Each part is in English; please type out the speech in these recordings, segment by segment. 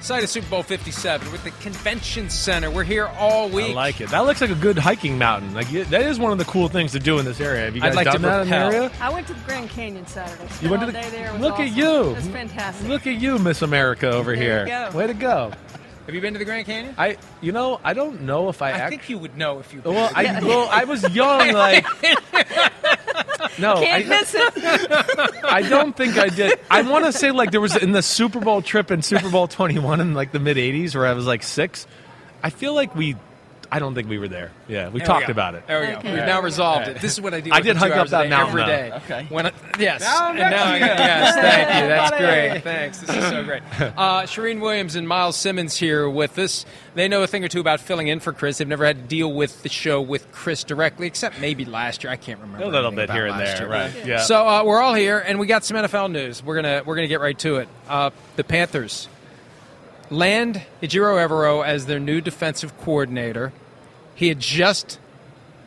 Site of Super Bowl 57 with the Convention Center. We're here all week. I like it. That looks like a good hiking mountain. Like that is one of the cool things to do in this area. Have you guys done that in the area? I went to the Grand Canyon Saturday. You went to the day there. Look at you. It was fantastic. Look at you, Miss America over here. Way to go. Have you been to the Grand Canyon? I don't know if I think you would know if you. Well, I was young, like. No, can't miss it. I don't think I did. I want to say like there was in the Super Bowl trip in Super Bowl 21 in like the mid '80s where I was like 6. I feel like I don't think we were there. Yeah, we talked about it. There we go. Okay. We've now resolved it. This is what I do. I did hike up that mountain every day. Okay. Yes, thank you. That's great. Thanks. This is so great. Shereen Williams and Miles Simmons here with us. They know a thing or two about filling in for Chris. They've never had to deal with the show with Chris directly, except maybe last year. I can't remember. A little bit here and there, right? Yeah. So we're all here, and we got some NFL news. We're gonna get right to it. The Panthers land Ejiro Evero as their new defensive coordinator. He had just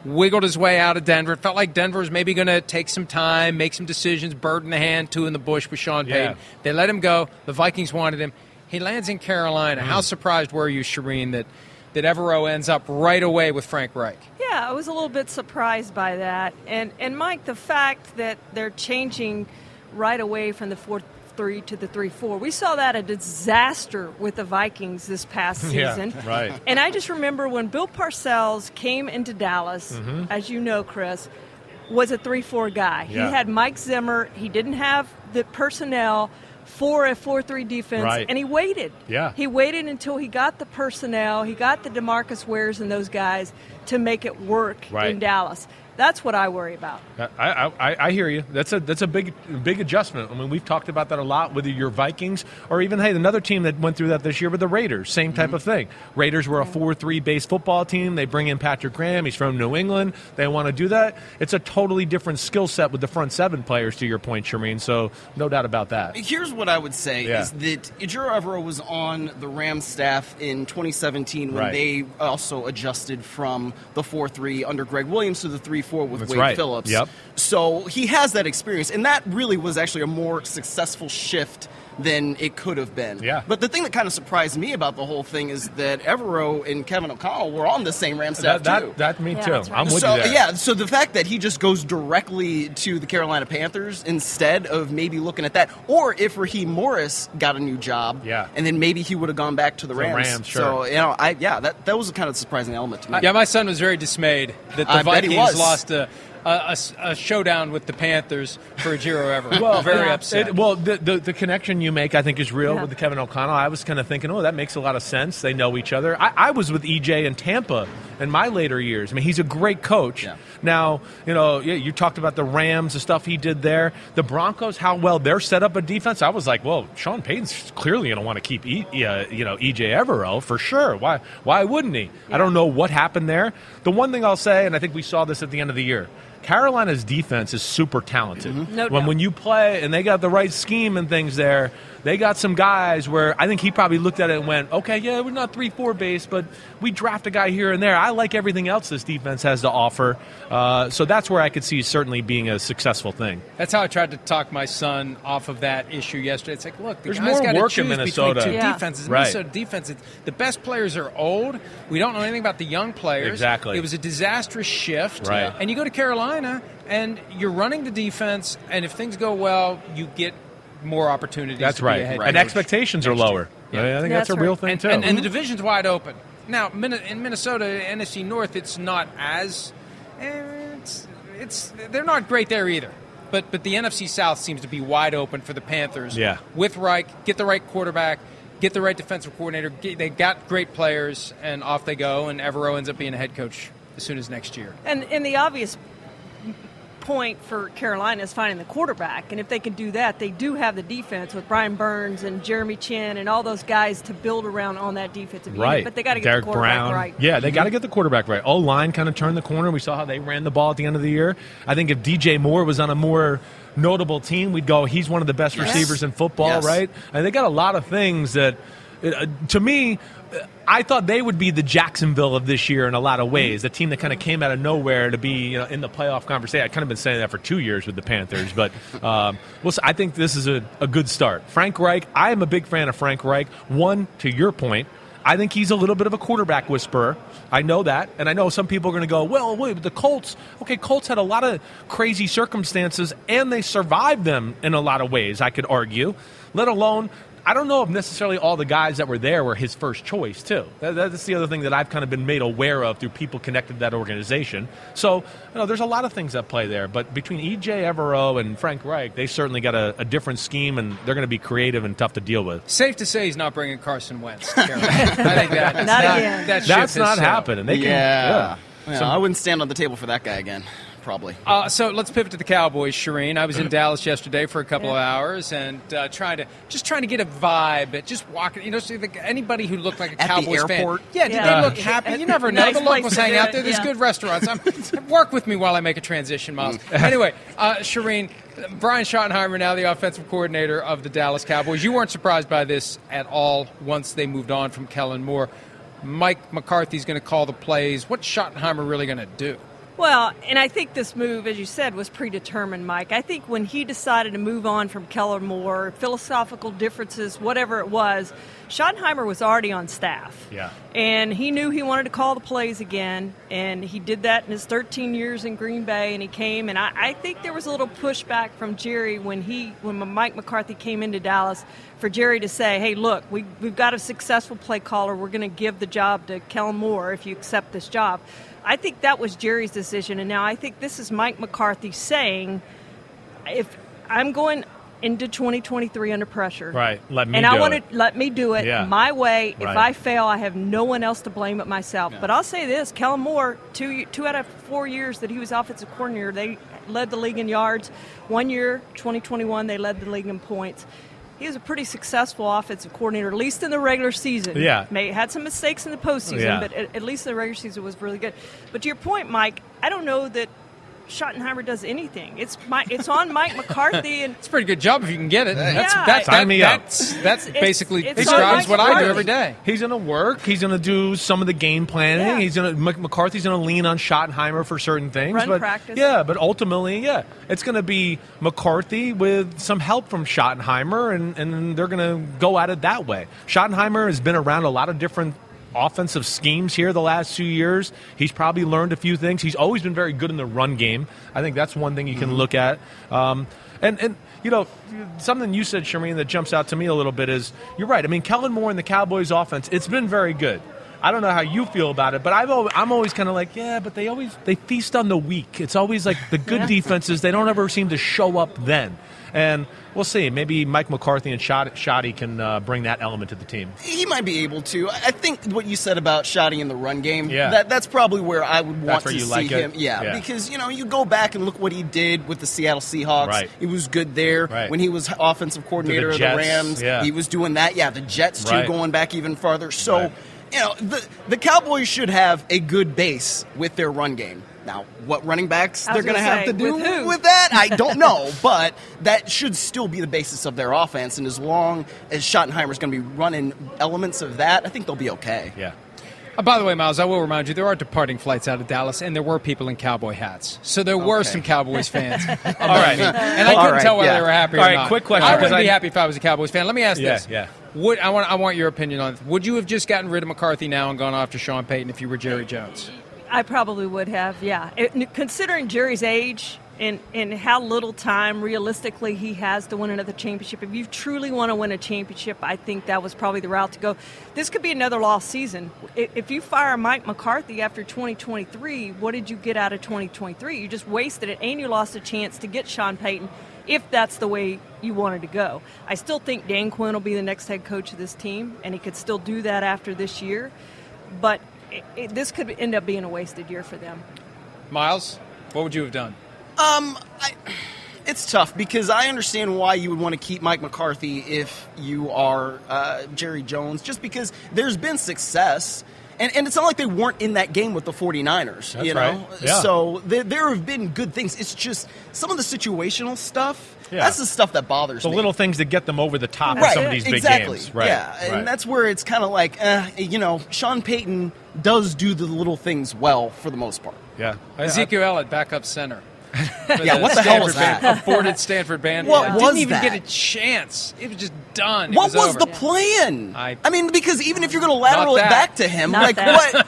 wiggled his way out of Denver. It felt like Denver was maybe going to take some time, make some decisions, bird in the hand, two in the bush with Sean Payton. Yeah. They let him go. The Vikings wanted him. He lands in Carolina. How surprised were you, Shereen, that Evero ends up right away with Frank Reich? Yeah, I was a little bit surprised by that. And Mike, the fact that they're changing right away from the 4-3 to the 3-4. We saw that a disaster with the Vikings this past season. Yeah, right. And I just remember when Bill Parcells came into Dallas, as you know, Chris, was a 3-4 guy. Yeah. He had Mike Zimmer. He didn't have the personnel for a 4-3 defense, and he waited. Yeah. He waited until he got the personnel, he got the DeMarcus Wares and those guys to make it work in Dallas. That's what I worry about. I hear you. That's a big adjustment. I mean, we've talked about that a lot, whether you're Vikings or even, another team that went through that this year with the Raiders. Same type of thing. Raiders were a 4-3 based football team. They bring in Patrick Graham. He's from New England. They want to do that. It's a totally different skill set with the front seven players, to your point, Shereen. So no doubt about that. Here's what I would say is that Ejiro Evero was on the Rams staff in 2017 when they also adjusted from the 4-3 under Greg Williams to the 3-4. With Wade Phillips. Yep. So he has that experience, and that really was actually a more successful shift than it could have been. Yeah. But the thing that kind of surprised me about the whole thing is that Evero and Kevin O'Connell were on the same Rams staff, too. Me too. Right. I'm with you there. Yeah, so the fact that he just goes directly to the Carolina Panthers instead of maybe looking at that, or if Raheem Morris got a new job, and then maybe he would have gone back to the Rams. So, that was a kind of surprising element to me. Yeah, my son was very dismayed that the Vikings lost a showdown with the Panthers for Ejiro Evero. Well, very upset. The connection you make, I think, is real with Kevin O'Connell. I was kind of thinking, that makes a lot of sense. They know each other. I was with EJ in Tampa in my later years. I mean, he's a great coach. Yeah. Now, you talked about the Rams, the stuff he did there. The Broncos, how well they're set up a defense. I was like, well, Sean Payton's clearly going to want to keep EJ Evero for sure. Why wouldn't he? Yeah. I don't know what happened there. The one thing I'll say, and I think we saw this at the end of the year, Carolina's defense is super talented. Mm-hmm. When you play and they got the right scheme and things there, they got some guys where I think he probably looked at it and went, okay, yeah, we're not 3-4 base, but we draft a guy here and there. I like everything else this defense has to offer. So that's where I could see certainly being a successful thing. That's how I tried to talk my son off of that issue yesterday. It's like, look, there's more work in Minnesota. Between two defenses. Right. Minnesota defense, the best players are old. We don't know anything about the young players. Exactly. It was a disastrous shift. Right. And you go to Carolina and you're running the defense, and if things go well, you get more opportunities. That's right. And expectations are lower. Yeah. I think that's a real thing, too. And the division's wide open. Now, in Minnesota, NFC North, it's not as they're not great there either. But the NFC South seems to be wide open for the Panthers. Yeah. With Reich, get the right quarterback, get the right defensive coordinator. They got great players, and off they go, and Evero ends up being a head coach as soon as next year. And the obvious point for Carolina is finding the quarterback, and if they can do that, they do have the defense with Brian Burns and Jeremy Chin and all those guys to build around on that defensive unit, but they got to get the quarterback right. Yeah, they got to get the quarterback right. O-line kind of turned the corner. We saw how they ran the ball at the end of the year. I think if DJ Moore was on a more notable team, we'd go, he's one of the best receivers in football, right? And they got a lot of things that, to me, I thought they would be the Jacksonville of this year in a lot of ways, the team that kind of came out of nowhere to be in the playoff conversation. I've kind of been saying that for 2 years with the Panthers, but I think this is a good start. Frank Reich, I am a big fan of Frank Reich. One, to your point, I think he's a little bit of a quarterback whisperer. I know that, and I know some people are going to go, well, wait, but the Colts, Colts had a lot of crazy circumstances, and they survived them in a lot of ways, I could argue, let alone I don't know if necessarily all the guys that were there were his first choice, too. That's the other thing that I've kind of been made aware of through people connected to that organization. So, there's a lot of things that play there. But between E.J. Evero and Frank Reich, they certainly got a different scheme, and they're going to be creative and tough to deal with. Safe to say he's not bringing Carson Wentz. I think that's not happening. I wouldn't stand on the table for that guy again. Probably. So let's pivot to the Cowboys, Shereen. I was in Dallas yesterday for a couple of hours and trying to get a vibe. Just walking, anybody who looked like a Cowboys fan. Yeah, did they look happy? You never know. The locals hang out there. There's good restaurants. Work with me while I make a transition, Miles. Anyway, Shereen, Brian Schottenheimer, now the offensive coordinator of the Dallas Cowboys. You weren't surprised by this at all once they moved on from Kellen Moore. Mike McCarthy's going to call the plays. What's Schottenheimer really going to do? Well, and I think this move, as you said, was predetermined, Mike. I think when he decided to move on from Kellen Moore, philosophical differences, whatever it was, Schottenheimer was already on staff. Yeah. And he knew he wanted to call the plays again, and he did that in his 13 years in Green Bay, and he came. And I think there was a little pushback from Jerry when Mike McCarthy came into Dallas for Jerry to say, hey, look, we've got a successful play caller. We're going to give the job to Kellen Moore if you accept this job. I think that was Jerry's decision, and now I think this is Mike McCarthy saying, if I'm going into 2023 under pressure. Right, let me do it my way. Right. If I fail, I have no one else to blame but myself. Yeah. But I'll say this, Kellen Moore, two out of 4 years that he was offensive coordinator, they led the league in yards. 1 year, 2021, they led the league in points. He was a pretty successful offensive coordinator, at least in the regular season. Yeah. Had some mistakes in the postseason, but at least in the regular season was really good. But to your point, Mike, I don't know that Schottenheimer does anything. It's on Mike McCarthy. And it's a pretty good job if you can get it. That describes what I do every day. He's going to work. He's going to do some of the game planning. Yeah. McCarthy's going to lean on Schottenheimer for certain things. Practice. Yeah, but ultimately, it's going to be McCarthy with some help from Schottenheimer, and they're going to go at it that way. Schottenheimer has been around a lot of different offensive schemes here the last 2 years. He's probably learned a few things. He's always been very good in the run game. I think that's one thing you can look at. And something you said, Shereen, that jumps out to me a little bit is you're right. I mean, Kellen Moore and the Cowboys offense, it's been very good. I don't know how you feel about it, but I'm always kind of like, yeah, but they feast on the weak. It's always like the good defenses, they don't ever seem to show up then. And we'll see. Maybe Mike McCarthy and Shoddy can bring that element to the team. He might be able to. I think what you said about Shoddy in the run game, that's probably where I would want to see him. Yeah, because, you know, you go back and look what he did with the Seattle Seahawks. Right. He was good there. Right. When he was offensive coordinator of the Rams, he was doing that. Yeah, the Jets, too, going back even farther. So, you know, the Cowboys should have a good base with their run game. Now, what running backs they're going to have to do with that, I don't know. But that should still be the basis of their offense. And as long as Schottenheimer's going to be running elements of that, I think they'll be okay. Yeah. By the way, Miles, I will remind you, there are departing flights out of Dallas, and there were people in cowboy hats. So there were some Cowboys fans. And I couldn't tell whether they were happy or not. All right, quick question. I wouldn't be happy if I was a Cowboys fan. Let me ask this. Yeah, I want your opinion on it. Would you have just gotten rid of McCarthy now and gone after Sean Payton if you were Jerry Jones? I probably would have, considering Jerry's age and how little time realistically he has to win another championship. If you truly want to win a championship, I think that was probably the route to go. This could be another lost season. If you fire Mike McCarthy after 2023, what did you get out of 2023? You just wasted it, and you lost a chance to get Sean Payton if that's the way you wanted to go. I still think Dan Quinn will be the next head coach of this team, and he could still do that after this year. But this could end up being a wasted year for them. Miles, what would you have done? It's tough because I understand why you would want to keep Mike McCarthy if you are Jerry Jones, just because there's been success. And it's not like they weren't in that game with the 49ers. That's right. Yeah. So there have been good things. It's just some of the situational stuff. Yeah. That's the stuff that bothers me. The little things that get them over the top in some of these big games. Right. Yeah, exactly. And that's where it's kind of like, Sean Payton does do the little things well for the most part. Yeah. Ezekiel Elliott, backup center. What the hell was that? Aborted Stanford band. Didn't even get a chance. It was just done. What was the plan? I mean, because even if you're going to lateral it back to him, what?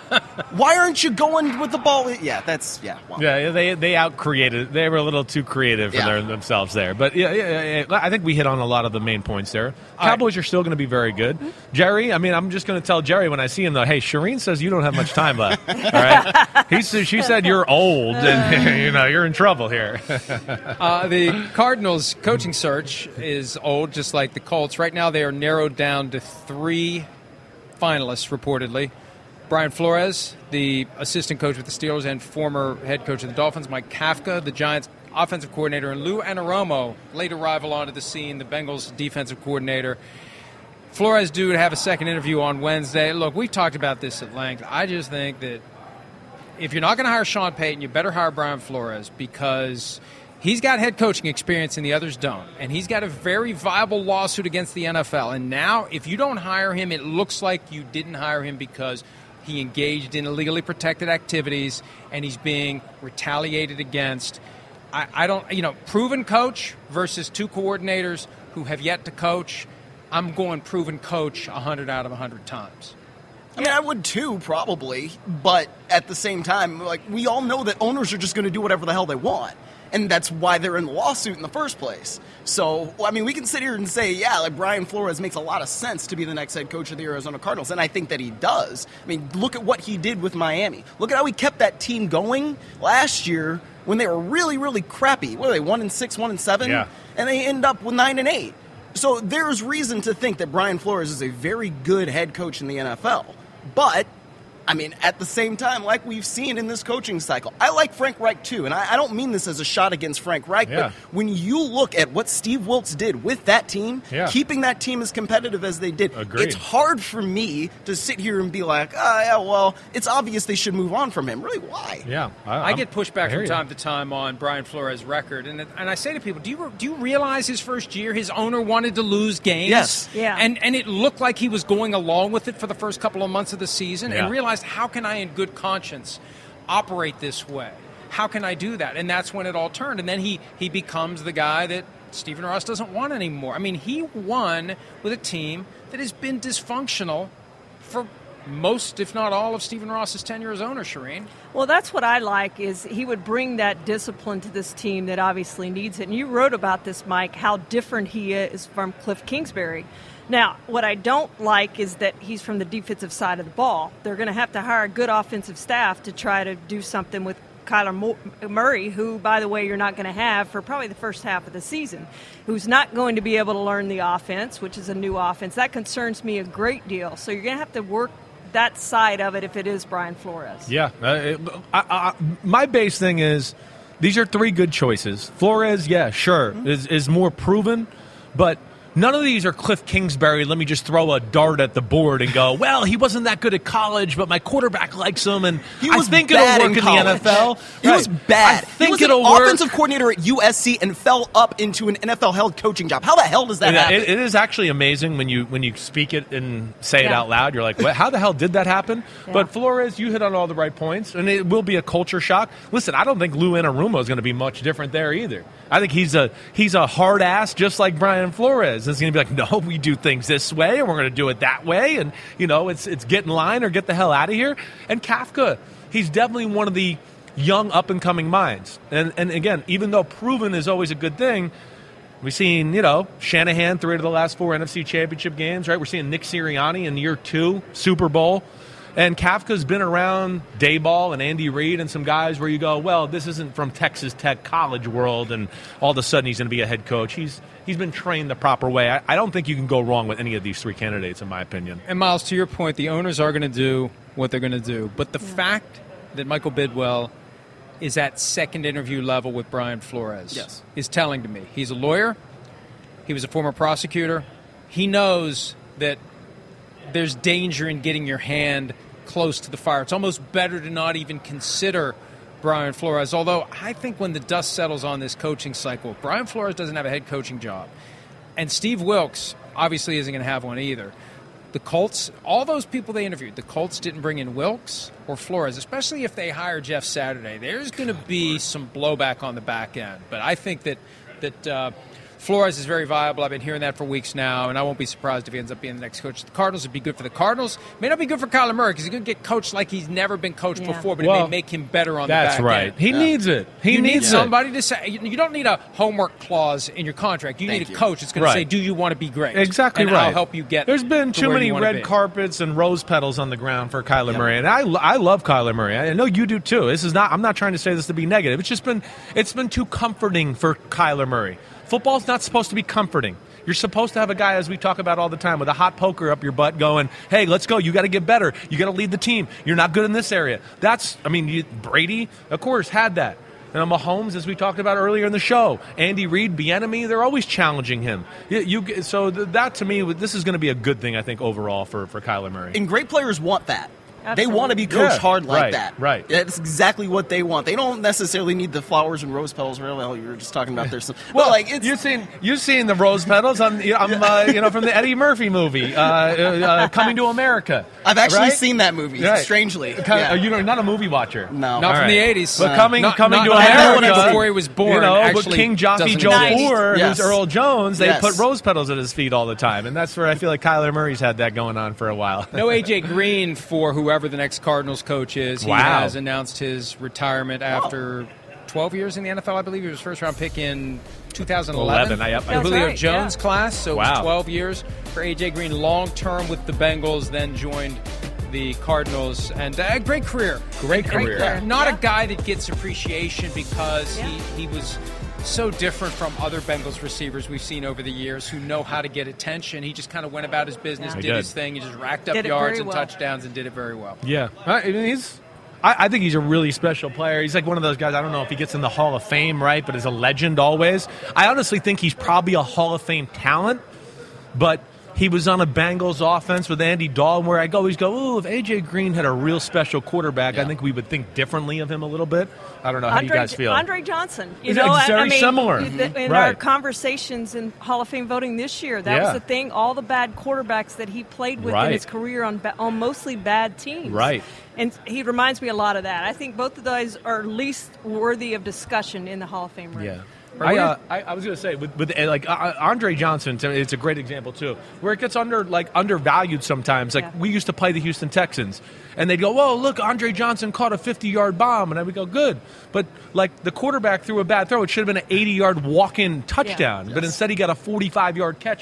Why aren't you going with the ball? Wow. Yeah, they out-created. They were a little too creative for themselves there. But I think we hit on a lot of the main points there. Cowboys are still going to be very good. Mm-hmm. Jerry, I mean, I'm just going to tell Jerry when I see him, though, hey, Shereen says you don't have much time left. All right? She said you're old and, you're in trouble here. The Cardinals coaching search is old, just like the Colts. Right now they are narrowed down to 3 finalists, reportedly. Brian Flores, the assistant coach with the Steelers and former head coach of the Dolphins. Mike Kafka, the Giants offensive coordinator. And Lou Anarumo, late arrival onto the scene, the Bengals defensive coordinator. Flores due to have a second interview on Wednesday. Look, we've talked about this at length. I just think that if you're not going to hire Sean Payton, you better hire Brian Flores, because he's got head coaching experience and the others don't. And he's got a very viable lawsuit against the NFL. And now if you don't hire him, it looks like you didn't hire him because he engaged in illegally protected activities and he's being retaliated against. I don't, proven coach versus 2 coordinators who have yet to coach. I'm going proven coach 100 out of 100 times. I mean, I would too, probably, but at the same time, we all know that owners are just going to do whatever the hell they want, and that's why they're in the lawsuit in the first place. So, I mean, we can sit here and say, Brian Flores makes a lot of sense to be the next head coach of the Arizona Cardinals, and I think that he does. I mean, look at what he did with Miami. Look at how he kept that team going last year when they were really, really crappy. What are they, 1-6, 1-7? Yeah. And they end up with 9-8. So there's reason to think that Brian Flores is a very good head coach in the NFL. But, I mean, at the same time, like we've seen in this coaching cycle, I like Frank Reich too, and I don't mean this as a shot against Frank Reich, but when you look at what Steve Wilks did with that team, keeping that team as competitive as they did, it's hard for me to sit here and be like, it's obvious they should move on from him. Really, why? Yeah, I get pushback from time to time on Brian Flores' record, and I say to people, do you realize his first year, his owner wanted to lose games? Yes. Yeah. And it looked like he was going along with it for the first couple of months of the season, and realized, how can I in good conscience operate this way? How can I do that? And that's when it all turned. And then he becomes the guy that Stephen Ross doesn't want anymore. I mean, he won with a team that has been dysfunctional for most, if not all, of Stephen Ross's tenure as owner, Shereen. Well, that's what I like, is he would bring that discipline to this team that obviously needs it. And you wrote about this, Mike, how different he is from Cliff Kingsbury. Now, what I don't like is that he's from the defensive side of the ball. They're going to have to hire a good offensive staff to try to do something with Kyler Murray, who, by the way, you're not going to have for probably the first half of the season, who's not going to be able to learn the offense, which is a new offense. That concerns me a great deal. So you're going to have to work that side of it if it is Brian Flores. Yeah. My base thing is these are three good choices. Flores, yeah, sure, is more proven, but none of these are Cliff Kingsbury, let me just throw a dart at the board and go, well, he wasn't that good at college, but my quarterback likes him, and I think it'll work in the NFL. He was bad. I think it'll work. He was an offensive coordinator at USC and fell up into an NFL head coaching job. How the hell does that happen? It is actually amazing when you speak it and say it out loud. You're like, well, how the hell did that happen? Yeah. But Flores, you hit on all the right points, and it will be a culture shock. Listen, I don't think Lou Anarumo is going to be much different there either. I think he's a hard ass just like Brian Flores. It's going to be like, no, we do things this way, and we're going to do it that way. And, you know, it's get in line or get the hell out of here. And Kafka, he's definitely one of the young up-and-coming minds. And again, even though proven is always a good thing, we've seen, you know, Shanahan 3 of the last 4 NFC Championship games, right? We're seeing Nick Sirianni in year 2, Super Bowl. And Kafka's been around Daboll and Andy Reid and some guys where you go, well, this isn't from Texas Tech college world, and all of a sudden he's going to be a head coach. He's been trained the proper way. I don't think you can go wrong with any of these three candidates, in my opinion. And, Miles, to your point, the owners are going to do what they're going to do. But the fact that Michael Bidwell is at second interview level with Brian Flores is telling to me. He's a lawyer. He was a former prosecutor. He knows that there's danger in getting your hand close to the fire. It's almost better to not even consider Brian Flores, although I think when the dust settles on this coaching cycle, Brian Flores doesn't have a head coaching job. And Steve Wilks obviously isn't going to have one either. The Colts, all those people they interviewed, the Colts didn't bring in Wilks or Flores, especially if they hire Jeff Saturday. There's going to be some blowback on the back end. But I think that Flores is very viable. I've been hearing that for weeks now, and I won't be surprised if he ends up being the next coach of the Cardinals. It'd be good for the Cardinals. May not be good for Kyler Murray because he's going to get coached like he's never been coached before, but it may make him better on the back end. That's right. He needs it. You needs somebody to say, you don't need a homework clause in your contract. You need a coach that's going to say, do you want to be great? Exactly and right. I'll help you get There's been too many red carpets and rose petals on the ground for Kyler Murray, and I love Kyler Murray. I know you do too. This is not. I'm not trying to say this to be negative. It's just been too comforting for Kyler Murray. Football's not supposed to be comforting. You're supposed to have a guy, as we talk about all the time, with a hot poker up your butt going, hey, let's go. You got to get better. You got to lead the team. You're not good in this area. Brady, of course, had that. And Mahomes, as we talked about earlier in the show, Andy Reid, Bieniemy, they're always challenging him. So that, to me, this is going to be a good thing, I think, overall for Kyler Murray. And great players want that. Absolutely. They want to be coached hard like that. Right. That's exactly what they want. They don't necessarily need the flowers and rose petals. Really, you were just talking about their stuff. Well, like you're seeing the rose petals. I'm from the Eddie Murphy movie, Coming to America. I've actually seen that movie. Right. Strangely, you're not a movie watcher. No, not from the '80s. But coming to America before he was born. You know, but King Joffy Joe Poor, who's Earl Jones, they put rose petals at his feet all the time, and that's where I feel like Kyler Murray's had that going on for a while. No AJ Green for whoever the next Cardinals coach is. He has announced his retirement after 12 years in the NFL. I believe he was first-round pick in 2011. I believe Jones' class, so it was 12 years for A.J. Green, long-term with the Bengals, then joined the Cardinals. And a great career. Not a guy that gets appreciation because he was so different from other Bengals receivers we've seen over the years who know how to get attention. He just kind of went about his business, did his thing. He just racked up yards and touchdowns and did it very well. Yeah. I think he's a really special player. He's like one of those guys, I don't know if he gets in the Hall of Fame, right, but is a legend always. I honestly think he's probably a Hall of Fame talent, but he was on a Bengals offense with Andy Dalton where I always go, ooh, if A.J. Green had a real special quarterback, I think we would think differently of him a little bit. I don't know. How do you guys feel? Andre Johnson. Very similar. In our conversations in Hall of Fame voting this year, that was the thing. All the bad quarterbacks that he played with in his career on mostly bad teams. Right. And he reminds me a lot of that. I think both of those are least worthy of discussion in the Hall of Fame room. Yeah. I was going to say with Andre Johnson, it's a great example too, where it gets undervalued sometimes. We used to play the Houston Texans, and they'd go, "Whoa, look, Andre Johnson caught a 50-yard bomb," and I would go, "Good," but the quarterback threw a bad throw. It should have been an 80-yard walk-in touchdown, but instead he got a 45-yard catch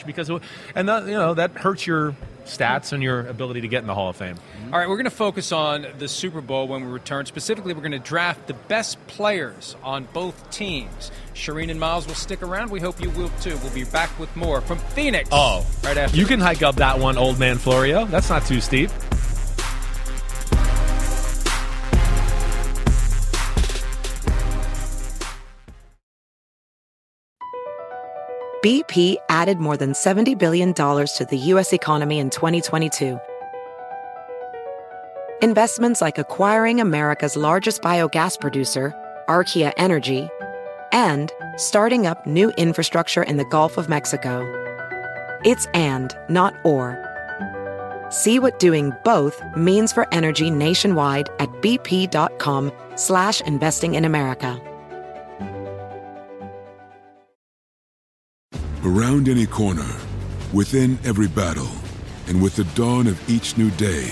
that hurts your stats and your ability to get in the Hall of Fame. All right, we're going to focus on the Super Bowl when we return. Specifically, we're going to draft the best players on both teams. Shereen and Miles will stick around. We hope you will, too. We'll be back with more from Phoenix. Oh, right after. You can hike up that one, old man Florio. That's not too steep. BP added more than $70 billion to the U.S. economy in 2022. Investments like acquiring America's largest biogas producer, Archaea Energy, and starting up new infrastructure in the Gulf of Mexico. It's and, not or. See what doing both means for energy nationwide at bp.com/investing in America. Around any corner, within every battle, and with the dawn of each new day,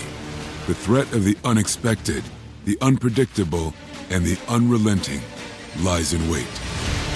the threat of the unexpected, the unpredictable, and the unrelenting lies in wait.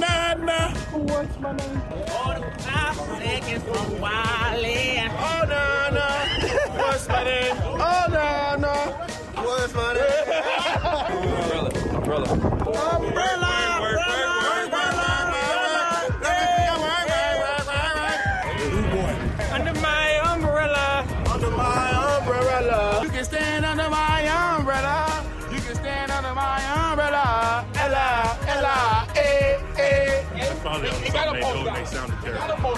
nana. What's my name? Oh, 5 seconds from Wiley. Oh, nana. What's my name? Oh, no, no. What's my name? Umbrella. Umbrella. Under my umbrella. Under my umbrella. You can stand under my umbrella. You can stand under my umbrella. Ella, Ella, eh, eh. That's probably on something they sounded terrible.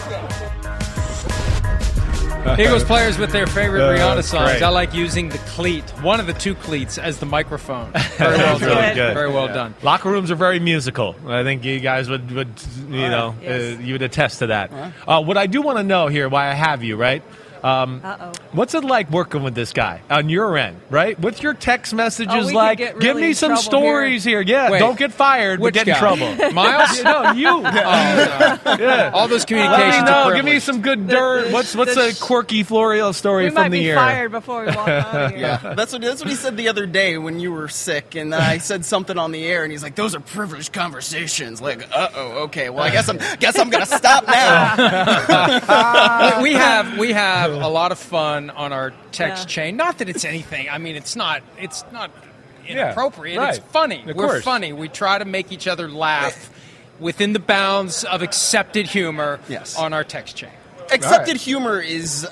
Eagles players with their favorite Rihanna songs. Great. I like using the cleat, one of the two cleats, as the microphone. Very well done. Good. Very well done. Locker rooms are very musical. I think you guys you would attest to that. Uh-huh. What I do want to know here, why I have you, right? What's it like working with this guy on your end, right? What's your text messages like? Really give me some stories here. Yeah, wait, don't get fired. We're getting in trouble. Miles? No, you. Yeah. Oh, no. Yeah. All those communications. No, give me some good dirt. What's a quirky Florio story from the year? We might be fired before we walk out of here. Yeah, that's what he said the other day when you were sick, and I said something on the air, and he's like, "Those are privileged conversations." Like, okay. Well, I guess I'm gonna stop now. We have a lot of fun on our text chain. Not that it's anything. I mean, it's not inappropriate. Yeah, right. It's funny. We're funny. We try to make each other laugh within the bounds of accepted humor on our text chain. Accepted humor is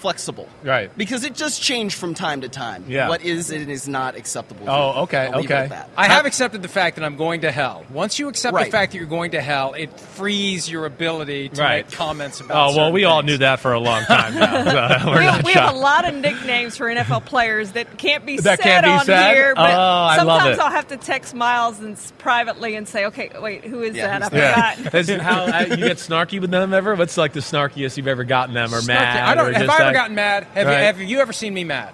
flexible, right? Because it just changed from time to time. Yeah. What is and is not acceptable. Oh, okay, okay. I have accepted the fact that I'm going to hell. Once you accept the fact that you're going to hell, it frees your ability to make comments about. Oh well, we all knew that for a long time now. So we have a lot of nicknames for NFL players that can't be said here. But sometimes I'll have to text Miles and privately and say, "Okay, wait, who is that? I forgot." Is how you get snarky with them ever? What's like the snarkiest you've ever gotten them, or snarky. Mad? I don't. Have I ever gotten mad? Have you ever seen me mad?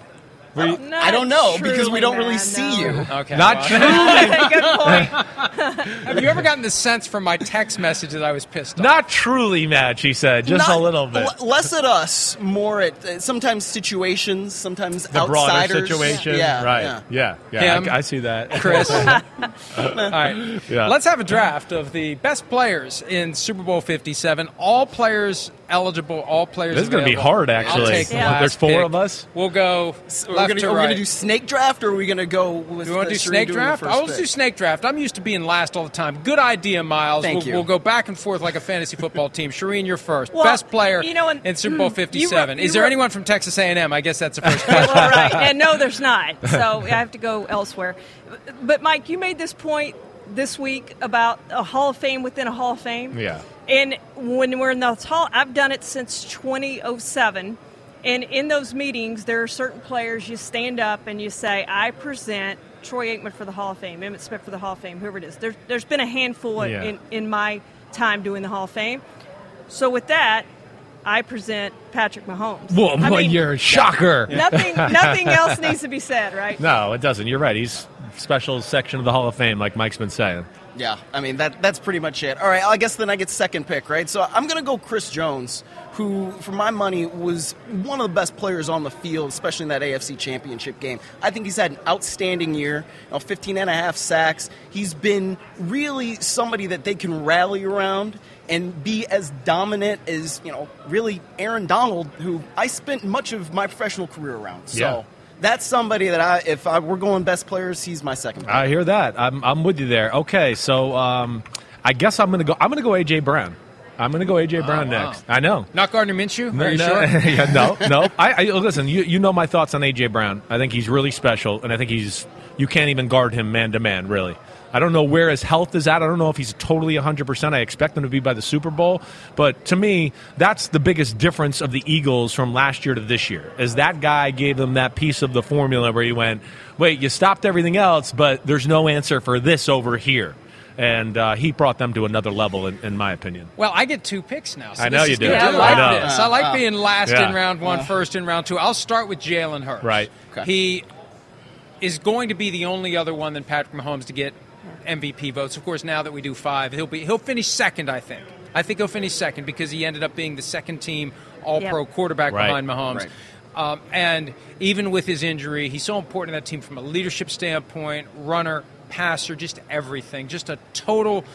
I don't know because we don't really see you. Okay, not true. Good point. Have you ever gotten the sense from my text message that I was pissed off? Not truly mad, she said. Just a little bit. Less at us, more at sometimes situations, sometimes the outsiders. The broader situation. Yeah. Right. Yeah. Him, I see that. Chris. All right. Yeah. Let's have a draft of the best players in Super Bowl 57. All players eligible, all players. This is going to be hard, actually. There's four pick. Of us. We'll go left to right. Are we going to do snake draft, or are we going to go with you want to do snake draft? I always do snake draft. I'm used to being last all the time. Good idea, Miles. Thank you. We'll go back and forth like a fantasy football team. Shereen, you're first. Well, best player in Super Bowl 57. Is there anyone from Texas A&M? I guess that's the first question. Well, right. And no, there's not. So I have to go elsewhere. But, Mike, you made this point this week about a Hall of Fame within a Hall of Fame. Yeah. And when we're in the hall, I've done it since 2007. And in those meetings, there are certain players you stand up and you say, I present Troy Aikman for the Hall of Fame, Emmitt Smith for the Hall of Fame, whoever it is. There's been a handful in my time doing the Hall of Fame. So with that, I present Patrick Mahomes. Well, you're a shocker. Nothing else needs to be said, right? No, it doesn't. You're right. He's special section of the Hall of Fame, like Mike's been saying. Yeah, I mean, that's pretty much it. All right, I guess then I get second pick, right? So I'm going to go Chris Jones, who, for my money, was one of the best players on the field, especially in that AFC Championship game. I think he's had an outstanding year, 15 and a half sacks. He's been really somebody that they can rally around and be as dominant as, really Aaron Donald, who I spent much of my professional career around. So. Yeah. That's somebody that if we're going best players, he's my second player. I hear that. I'm with you there. Okay, so I guess I'm gonna go AJ Brown. I'm gonna go AJ Brown next. I know. Not Gardner Minshew. No, are you sure? Yeah, no. I listen. You know my thoughts on AJ Brown. I think he's really special, and I think you can't even guard him man to man. Really. I don't know where his health is at. I don't know if he's totally 100%. I expect him to be by the Super Bowl. But to me, that's the biggest difference of the Eagles from last year to this year, is that guy gave them that piece of the formula where he went, wait, you stopped everything else, but there's no answer for this over here. And he brought them to another level, in my opinion. Well, I get two picks now. So I know you do. Yeah, I like this. I like being last in round one, first in round two. I'll start with Jalen Hurts. Right. Okay. He is going to be the only other one than Patrick Mahomes to get MVP votes. Of course, now that we do five, he'll finish second, I think. I think he'll finish second because he ended up being the second team All-Pro quarterback behind Mahomes. Right. And even with his injury, he's so important to that team from a leadership standpoint, runner, passer, just everything. Just a total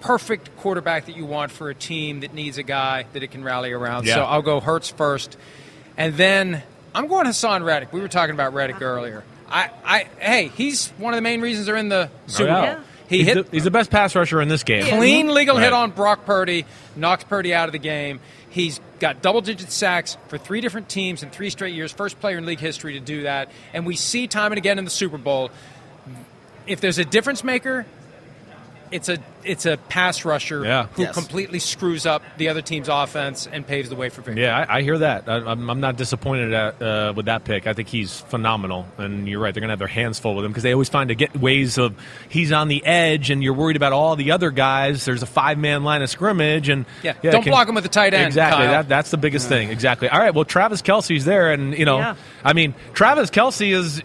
perfect quarterback that you want for a team that needs a guy that it can rally around. Yeah. So I'll go Hurts first. And then I'm going Hassan Reddick. We were talking about Reddick earlier. Hey, he's one of the main reasons they're in the Super Bowl. Yeah. He's the best pass rusher in this game. Clean legal hit on Brock Purdy, knocks Purdy out of the game. He's got double-digit sacks for three different teams in three straight years, first player in league history to do that. And we see time and again in the Super Bowl, if there's a difference maker, it's a pass rusher who completely screws up the other team's offense and paves the way for victory. Yeah, I hear that. I'm not disappointed with that pick. I think he's phenomenal, and you're right. They're going to have their hands full with him because they always find to get ways of he's on the edge, and you're worried about all the other guys. There's a 5-man line of scrimmage, and block him with the tight end. Exactly, Kyle. That's the biggest thing. Exactly. All right. Well, Travis Kelce's there, and Travis Kelce is.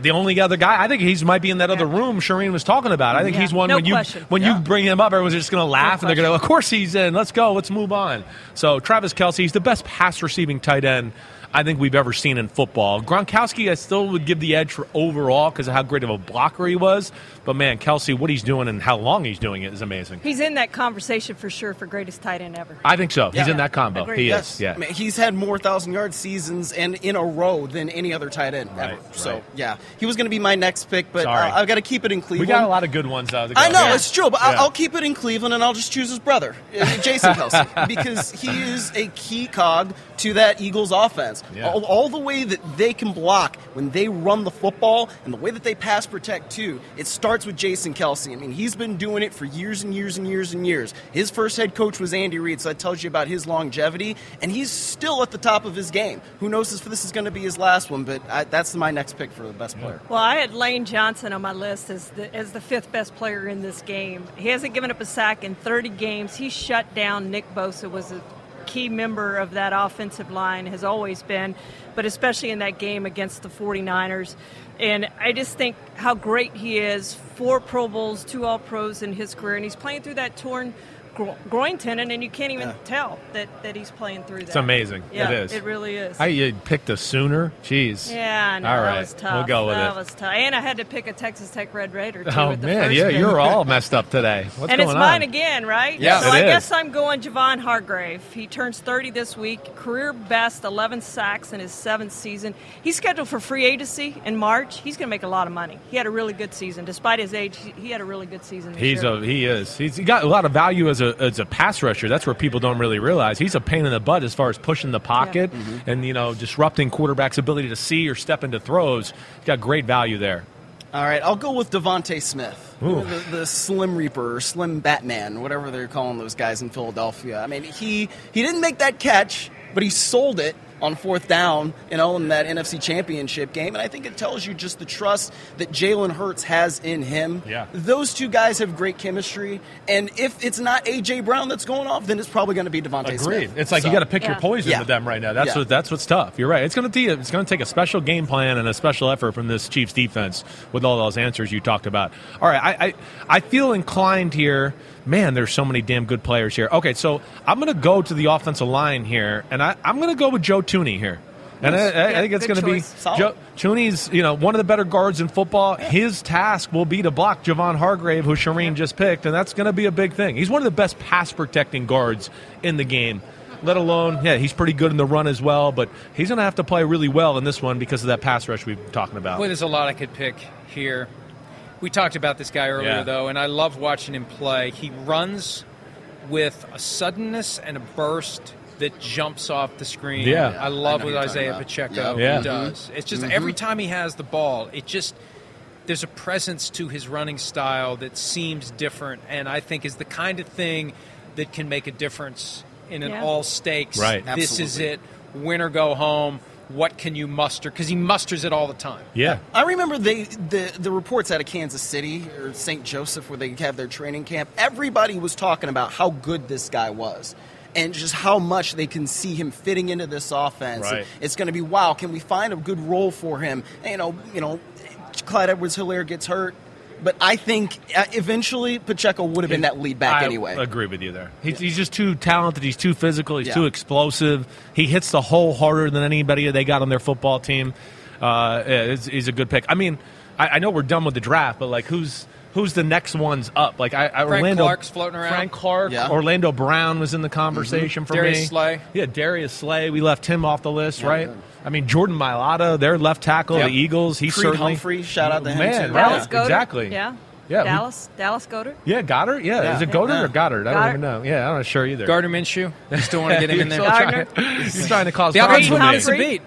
The only other guy, I think he might be in that other room Shereen was talking about. I think he's one when you bring him up, everyone's just going to laugh and they're going to, of course he's in. Let's go. Let's move on. So Travis Kelce, he's the best pass-receiving tight end I think we've ever seen in football. Gronkowski, I still would give the edge for overall because of how great of a blocker he was. But, man, Kelce, what he's doing and how long he's doing it is amazing. He's in that conversation for sure for greatest tight end ever. I think so. Yeah. He's in that combo. He is. Yeah. I mean, he's had more 1,000-yard seasons and in a row than any other tight end ever. Right. So, yeah, he was going to be my next pick, but I've got to keep it in Cleveland. We got a lot of good ones. I know. Yeah. It's true, but I'll keep it in Cleveland, and I'll just choose his brother, Jason Kelce, because he is a key cog to that Eagles offense. Yeah. All the way that they can block when they run the football and the way that they pass protect, too, it starts with Jason Kelce. I mean, he's been doing it for years and years and years and years. His first head coach was Andy Reid, so that tells you about his longevity, and he's still at the top of his game. Who knows if this is going to be his last one, but that's my next pick for the best player. Well, I had Lane Johnson on my list as the fifth best player in this game. He hasn't given up a sack in 30 games. He shut down Nick Bosa, was a key member of that offensive line, has always been, but especially in that game against the 49ers. And I just think how great he is, 4 Pro Bowls, 2 All-Pros in his career, and he's playing through that torn groin tendon, and you can't even tell that he's playing through that. It's amazing. Yeah, it is. It really is. You picked a Sooner? Jeez. Yeah, I know. All right. That was tough. We'll go with it. That was tough. And I had to pick a Texas Tech Red Raider, too. Oh, man, yeah, you're all messed up today. What's going on? And it's mine again, right? Yeah, so I guess I'm going Javon Hargrave. He turns 30 this week, career best 11 sacks in his 7th season. He's scheduled for free agency in March. He's going to make a lot of money. He had a really good season. Despite his age, he had a really good season this year. He is. He's got a lot of value as a pass rusher. That's where people don't really realize. He's a pain in the butt as far as pushing the pocket and, disrupting quarterbacks' ability to see or step into throws. He's got great value there. All right, I'll go with Devontae Smith, the Slim Reaper, or Slim Batman, whatever they're calling those guys in Philadelphia. I mean, he didn't make that catch, but he sold it on 4th down, in that NFC Championship game. And I think it tells you just the trust that Jalen Hurts has in him. Yeah. Those two guys have great chemistry. And if it's not AJ Brown that's going off, then it's probably going to be Devontae Smith. Agreed. It's like you got to pick your poison with them right now. That's what's tough. You're right. It's going to take a special game plan and a special effort from this Chiefs defense with all those answers you talked about. All right. I feel inclined here. Man, there's so many damn good players here. Okay, so I'm going to go to the offensive line here, and I'm going to go with Joe Thuney here. And I think it's going to be Joe Thuney's, one of the better guards in football. His task will be to block Javon Hargrave, who Shereen just picked, and that's going to be a big thing. He's one of the best pass-protecting guards in the game, let alone, he's pretty good in the run as well, but he's going to have to play really well in this one because of that pass rush we've been talking about. Boy, there's a lot I could pick here. We talked about this guy earlier, though, and I love watching him play. He runs with a suddenness and a burst that jumps off the screen. Yeah. I love what Isaiah Pacheco does. It's just every time he has the ball, there's a presence to his running style that seems different, and I think is the kind of thing that can make a difference in an all-stakes. Right. This is it, win or go home. What can you muster? Because he musters it all the time. Yeah. I remember the reports out of Kansas City or St. Joseph where they have their training camp. Everybody was talking about how good this guy was and just how much they can see him fitting into this offense. Right. It's going to be, wow, can we find a good role for him? And, Clyde Edwards-Hilaire gets hurt. But I think eventually Pacheco would have been that lead back anyway. I agree with you there. He's just too talented. He's too physical. He's too explosive. He hits the hole harder than anybody they got on their football team. He's a good pick. I mean, I know we're done with the draft, but, who's the next ones up? Clark's floating around. Frank Clark. Yeah. Orlando Brown was in the conversation for Darius me. Darius Slay. Yeah, Darius Slay. We left him off the list, right? Yeah. I mean, Jordan Mailata, their left tackle, the Eagles. He Humphrey, shout out to him. Man, too. Dallas Goedert. Exactly. Yeah. Yeah. Dallas Goedert. Yeah, Goddard. Yeah. Is it Goddard or Goddard? I don't even know. Yeah, I'm not sure either. Gardner Minshew. You still want to get him in there. He's trying to cause problems with me.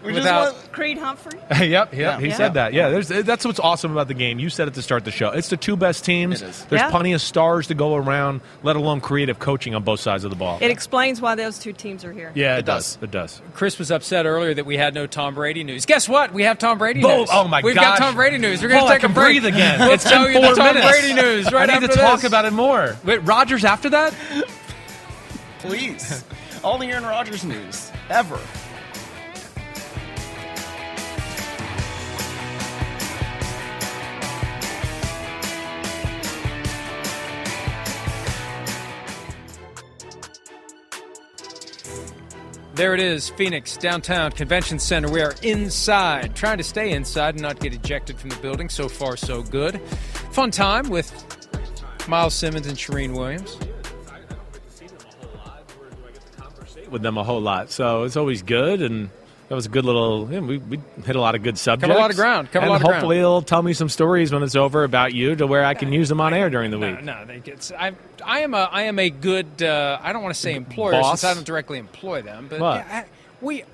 Creed Humphrey. Yep. He said that. Yeah, that's what's awesome about the game. You said it to start the show. It's the two best teams. There's plenty of stars to go around, let alone creative coaching on both sides of the ball. It explains why those two teams are here. Yeah, it does. Chris was upset earlier that we had no Tom Brady news. Guess what? We have Tom Brady news. Oh, my God. We've got Tom Brady news. We're going to take a break. Again. It's 4 minutes. Brady news right I need to talk about it more. Wait, Rodgers after that? Please. All the Aaron Rodgers news ever. There it is, Phoenix, downtown convention center. We are inside, trying to stay inside and not get ejected from the building. So far, so good. Fun time with Miles Simmons and Shereen Williams. I don't get to see them a whole lot, or do I get to conversate with them a whole lot? So it's always good, and that was a good little we hit a lot of good subjects. Cover a lot of ground. And hopefully they'll tell me some stories when it's over about you to where I can use them on air during the week. I am a good, I don't want to say employer boss, since I don't directly employ them. But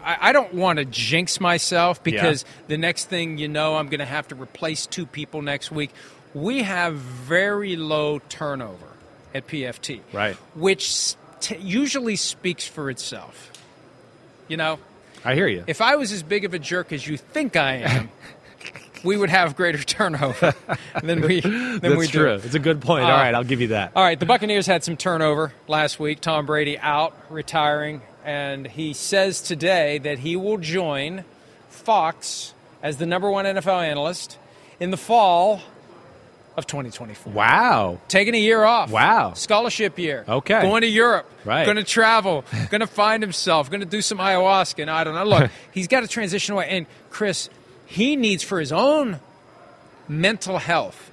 I don't want to jinx myself because the next thing you know, I'm going to have to replace 2 people next week. We have very low turnover at PFT, right? Which usually speaks for itself. I hear you. If I was as big of a jerk as you think I am, we would have greater turnover than we do. It's a good point. All right, I'll give you that. All right, the Buccaneers had some turnover last week. Tom Brady out, retiring, and he says today that he will join Fox as the number 1 NFL analyst in the fall. of 2024. Wow. Taking a year off. Wow. Scholarship year. Okay. Going to Europe. Right. Going to travel. Going to find himself. Going to do some ayahuasca. And I don't know. Look, he's got to transition away. And, Chris, he needs for his own mental health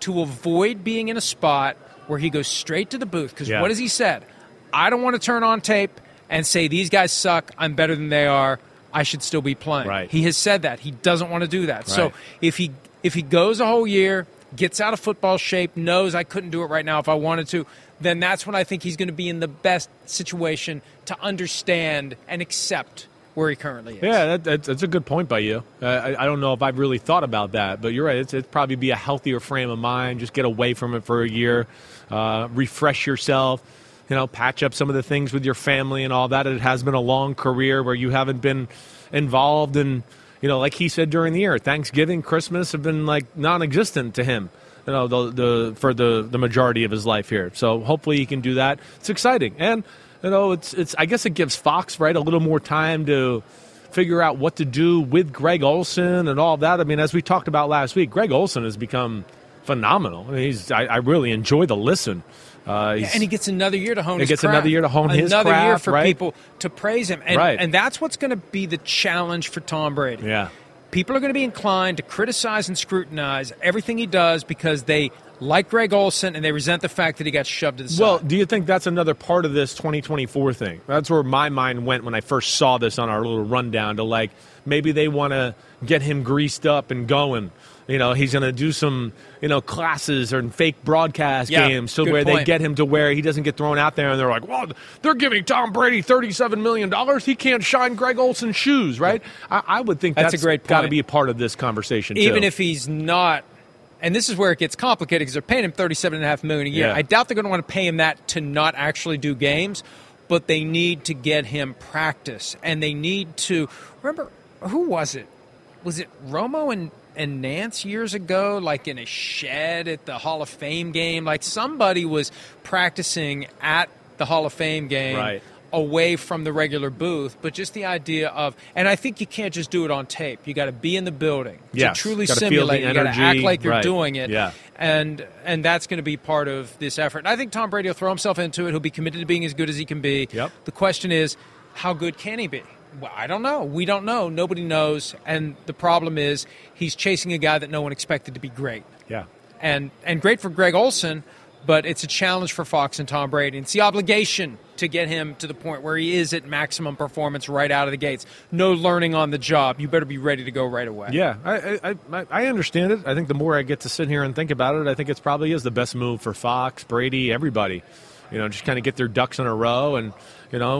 to avoid being in a spot where he goes straight to the booth. Because what has he said? I don't want to turn on tape and say, these guys suck. I'm better than they are. I should still be playing. Right. He has said that. He doesn't want to do that. Right. So if he goes a whole year, gets out of football shape, knows I couldn't do it right now if I wanted to, then that's when I think he's going to be in the best situation to understand and accept where he currently is. Yeah, that's a good point by you. I don't know if I've really thought about that, but you're right. It'd probably be a healthier frame of mind. Just get away from it for a year, refresh yourself, patch up some of the things with your family and all that. It has been a long career where you haven't been involved in, like he said during the year, Thanksgiving, Christmas have been like non-existent to him, for the majority of his life here. So hopefully he can do that. It's exciting. And it's. I guess it gives Fox, right, a little more time to figure out what to do with Greg Olson and all that. I mean, as we talked about last week, Greg Olson has become phenomenal. I mean, I really enjoy the listen. And he gets another year to hone his craft. Another year for people to praise him. And that's what's going to be the challenge for Tom Brady. Yeah. People are going to be inclined to criticize and scrutinize everything he does because they – like Greg Olson, and they resent the fact that he got shoved to the side. Well, do you think that's another part of this 2024 thing? That's where my mind went when I first saw this on our little rundown, to maybe they want to get him greased up and going. He's going to do some, classes or fake broadcast games They get him to where he doesn't get thrown out there and they're like, well, they're giving Tom Brady $37 million. He can't shine Greg Olson's shoes, right? I would think that's got to be a part of this conversation, too. Even if he's not. And this is where it gets complicated because they're paying him $37.5 million a year. Yeah. I doubt they're going to want to pay him that to not actually do games, but they need to get him practice. And they need to – remember, who was it? Was it Romo and Nance years ago, in a shed at the Hall of Fame game? Somebody was practicing at the Hall of Fame game. Right. Away from the regular booth, but just the idea of, and I think you can't just do it on tape. You got to be in the building to truly simulate. You got to act like you're doing it, and that's going to be part of this effort. And I think Tom Brady will throw himself into it. He'll be committed to being as good as he can be. Yep. The question is, how good can he be? Well, I don't know. We don't know. Nobody knows. And the problem is, he's chasing a guy that no one expected to be great. Yeah, and great for Greg Olson. But it's a challenge for Fox and Tom Brady. It's the obligation to get him to the point where he is at maximum performance right out of the gates. No learning on the job. You better be ready to go right away. Yeah, I understand it. I think the more I get to sit here and think about it, I think it probably is the best move for Fox, Brady, everybody. Just kind of get their ducks in a row and,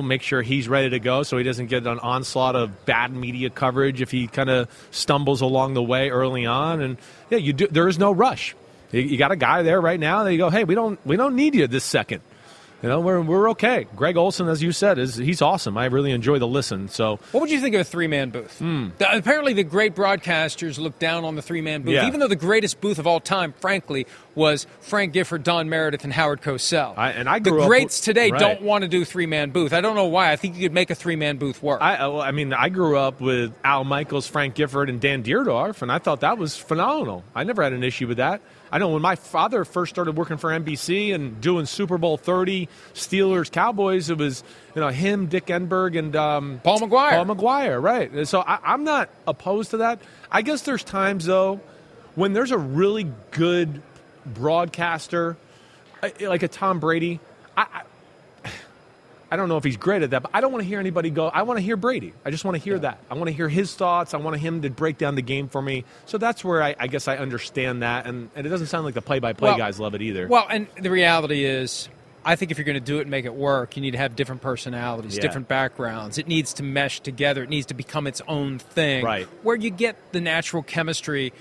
make sure he's ready to go so he doesn't get an onslaught of bad media coverage if he kind of stumbles along the way early on. And, you do. There is no rush. You got a guy there right now that you go, hey, we don't need you this second. We're okay. Greg Olson, as you said, he's awesome. I really enjoy the listen. So, what would you think of a 3-man booth? Apparently, the great broadcasters look down on the 3-man booth, even though the greatest booth of all time, frankly, was Frank Gifford, Don Meredith, and Howard Cosell. The greats today don't want to do 3-man booth. I don't know why. I think you could make a 3-man booth work. I grew up with Al Michaels, Frank Gifford, and Dan Dierdorf, and I thought that was phenomenal. I never had an issue with that. I know when my father first started working for NBC and doing Super Bowl 30, Steelers, Cowboys, it was him, Dick Enberg, and Paul McGuire. Paul McGuire, right. And so I'm not opposed to that. I guess there's times, though, when there's a really good broadcaster, like a Tom Brady. I don't know if he's great at that, but I don't want to hear anybody go, I want to hear Brady. I just want to hear that. I want to hear his thoughts. I want him to break down the game for me. So that's where I guess I understand that, and it doesn't sound like the play-by-play guys love it either. Well, and the reality is, I think if you're going to do it and make it work, you need to have different personalities, different backgrounds. It needs to mesh together. It needs to become its own thing, where you get the natural chemistry,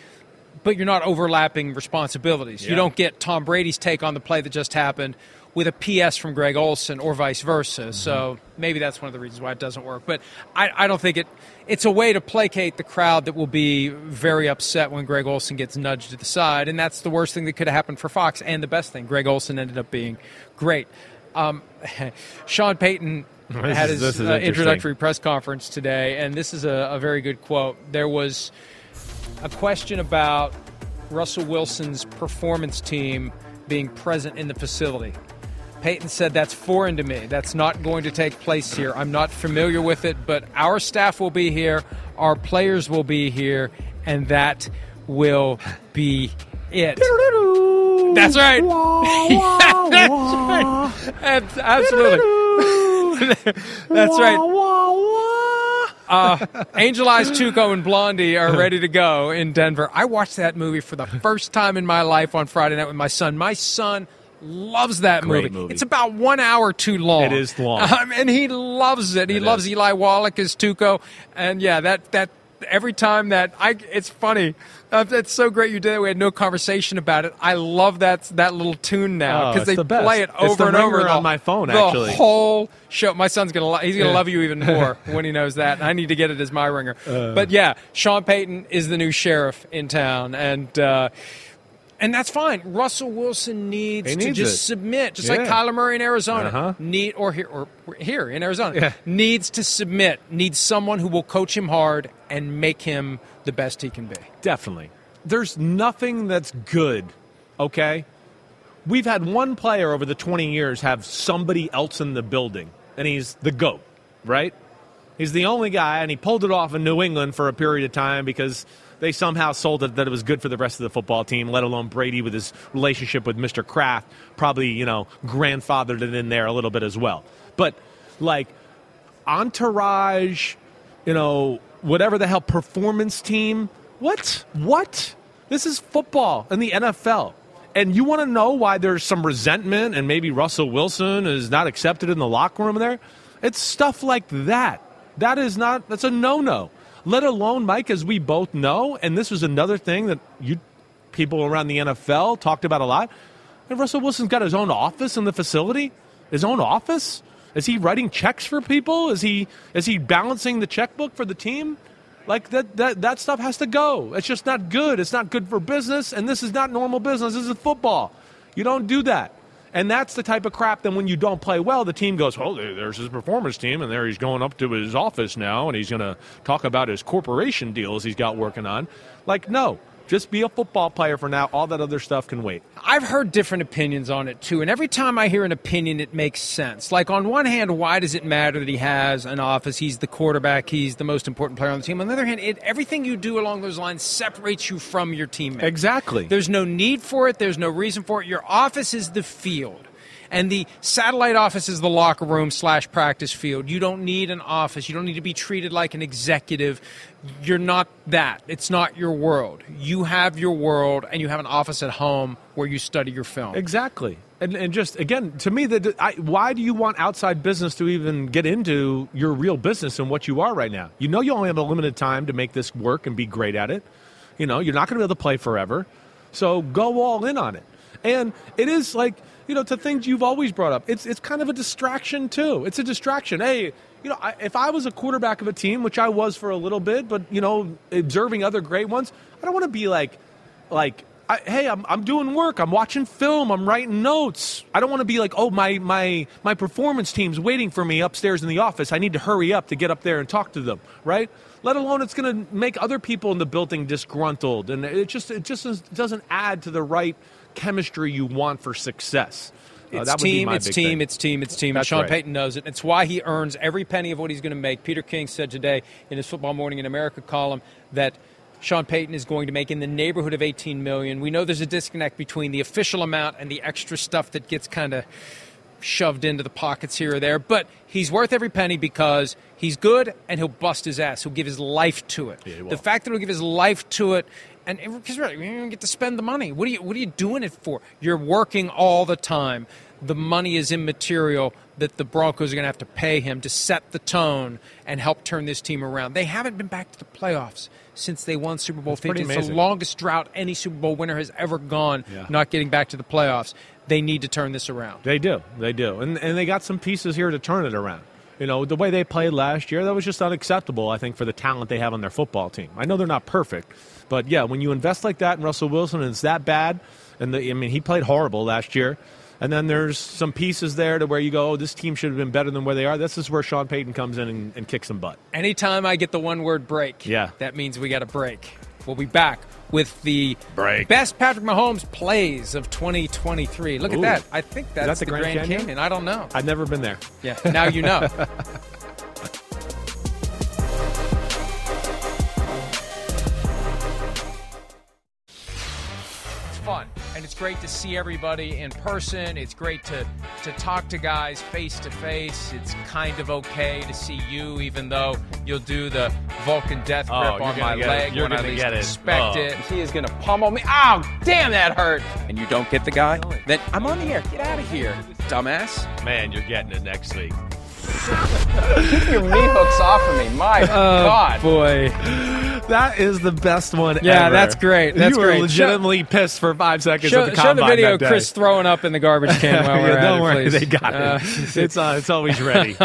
but you're not overlapping responsibilities. Yeah. You don't get Tom Brady's take on the play that just happened with a PS from Greg Olson or vice versa. Mm-hmm. So maybe that's one of the reasons why it doesn't work. But I don't think it's a way to placate the crowd that will be very upset when Greg Olson gets nudged to the side. And that's the worst thing that could have happened for Fox and the best thing. Greg Olson ended up being great. Sean Payton had his introductory press conference today, and this is a very good quote. There was a question about Russell Wilson's performance team being present in the facility. Payton said, that's foreign to me. That's not going to take place here. I'm not familiar with it, but our staff will be here, our players will be here, and that will be it. That's right. Yeah, that's right. Absolutely. That's right. Angel Eyes Chuco and Blondie are ready to go in Denver. I watched that movie for the first time in my life on Friday night with my son. My son loves that movie. It's about 1 hour too long. It is long. And he loves it. He loves Eli Wallach as Tuco. And, yeah, that every time that it's funny. That's so great you did it. We had no conversation about it. I love that little tune now because they play it over and over on my phone. Actually, the whole show. My son's gonna love you even more when he knows that. I need to get it as my ringer. But yeah, Sean Payton is the new sheriff in town, and that's fine. Russell Wilson needs to just submit, just like Kyler Murray in Arizona, here in Arizona, needs to submit. Needs someone who will coach him hard and make him the best he can be. Definitely. There's nothing that's good, okay? We've had one player over the 20 years have somebody else in the building, and he's the GOAT, right? He's the only guy, and he pulled it off in New England for a period of time because they somehow sold it that it was good for the rest of the football team, let alone Brady with his relationship with Mr. Kraft, probably, grandfathered it in there a little bit as well. But, entourage, whatever the hell, performance team. What? This is football in the NFL. And you want to know why there's some resentment and maybe Russell Wilson is not accepted in the locker room there? It's stuff like that. That's a no-no. Let alone, Mike, as we both know, and this was another thing that you people around the NFL talked about a lot. And Russell Wilson's got his own office in the facility. His own office? Is he writing checks for people? Is he balancing the checkbook for the team? That stuff has to go. It's just not good. It's not good for business, and this is not normal business. This is football. You don't do that. And that's the type of crap that when you don't play well, the team goes, oh, there's his performance team, and there he's going up to his office now, and he's going to talk about his corporation deals he's got working on. No. Just be a football player for now. All that other stuff can wait. I've heard different opinions on it, too. And every time I hear an opinion, it makes sense. On one hand, why does it matter that he has an office? He's the quarterback. He's the most important player on the team. On the other hand, everything you do along those lines separates you from your teammates. Exactly. There's no need for it. There's no reason for it. Your office is the field. And the satellite office is the locker room /practice field. You don't need an office. You don't need to be treated like an executive. You're not that. It's not your world. You have your world, and you have an office at home where you study your film. Exactly. And just, again, to me, why do you want outside business to even get into your real business and what you are right now? You only have a limited time to make this work and be great at it. You're not going to be able to play forever. So go all in on it. And it is to things you've always brought up. It's kind of a distraction, too. It's a distraction. Hey, if I was a quarterback of a team, which I was for a little bit, but, observing other great ones, I don't want to be I'm doing work. I'm watching film. I'm writing notes. I don't want to be my performance team's waiting for me upstairs in the office. I need to hurry up to get up there and talk to them, right? Let alone it's going to make other people in the building disgruntled. And it just doesn't add to the right chemistry you want for success. It's team. That's Sean Payton knows it. It's why he earns every penny of what he's going to make. Peter King said today in his Football Morning in America column that Sean Payton is going to make in the neighborhood of $18 million. We know there's a disconnect between the official amount and the extra stuff that gets kind of shoved into the pockets here or there, but he's worth every penny because he's good and he'll bust his ass. He'll give his life to it. Yeah, the fact that he'll give his life to it, and because really, you don't even get to spend the money. What are you doing it for? You're working all the time. The money is immaterial that the Broncos are going to have to pay him to set the tone and help turn this team around. They haven't been back to the playoffs since they won Super Bowl 50. It's the longest drought any Super Bowl winner has ever gone, not getting back to the playoffs. They need to turn this around. They do. And they got some pieces here to turn it around. The way they played last year, that was just unacceptable, I think, for the talent they have on their football team. I know they're not perfect, but, yeah, when you invest like that in Russell Wilson and it's that bad, and he played horrible last year, and then there's some pieces there to where you go, this team should have been better than where they are. This is where Sean Payton comes in and kicks some butt. Anytime I get the one-word break, that means we got a break. We'll be back with the best Patrick Mahomes plays of 2023. Look at that. I think that's that the Grand Canyon. I don't know. I've never been there. Yeah, now you know. Fun, and it's great to see everybody in person. It's great to talk to guys face to face. It's kind of okay to see you, even though you'll do the Vulcan death grip on my leg when I least expect it. He is gonna pummel me. Oh, damn, that hurt! And you don't get the guy? Then I'm on the air. Get out of here, dumbass. Man, you're getting it next week. Keep your knee hooks off of me, my God. Boy. That is the best one ever. Yeah, that's great. You were legitimately pissed for 5 seconds at the combine that day. Show the video Chris throwing up in the garbage can while we're at it, please. They got it. It's always ready.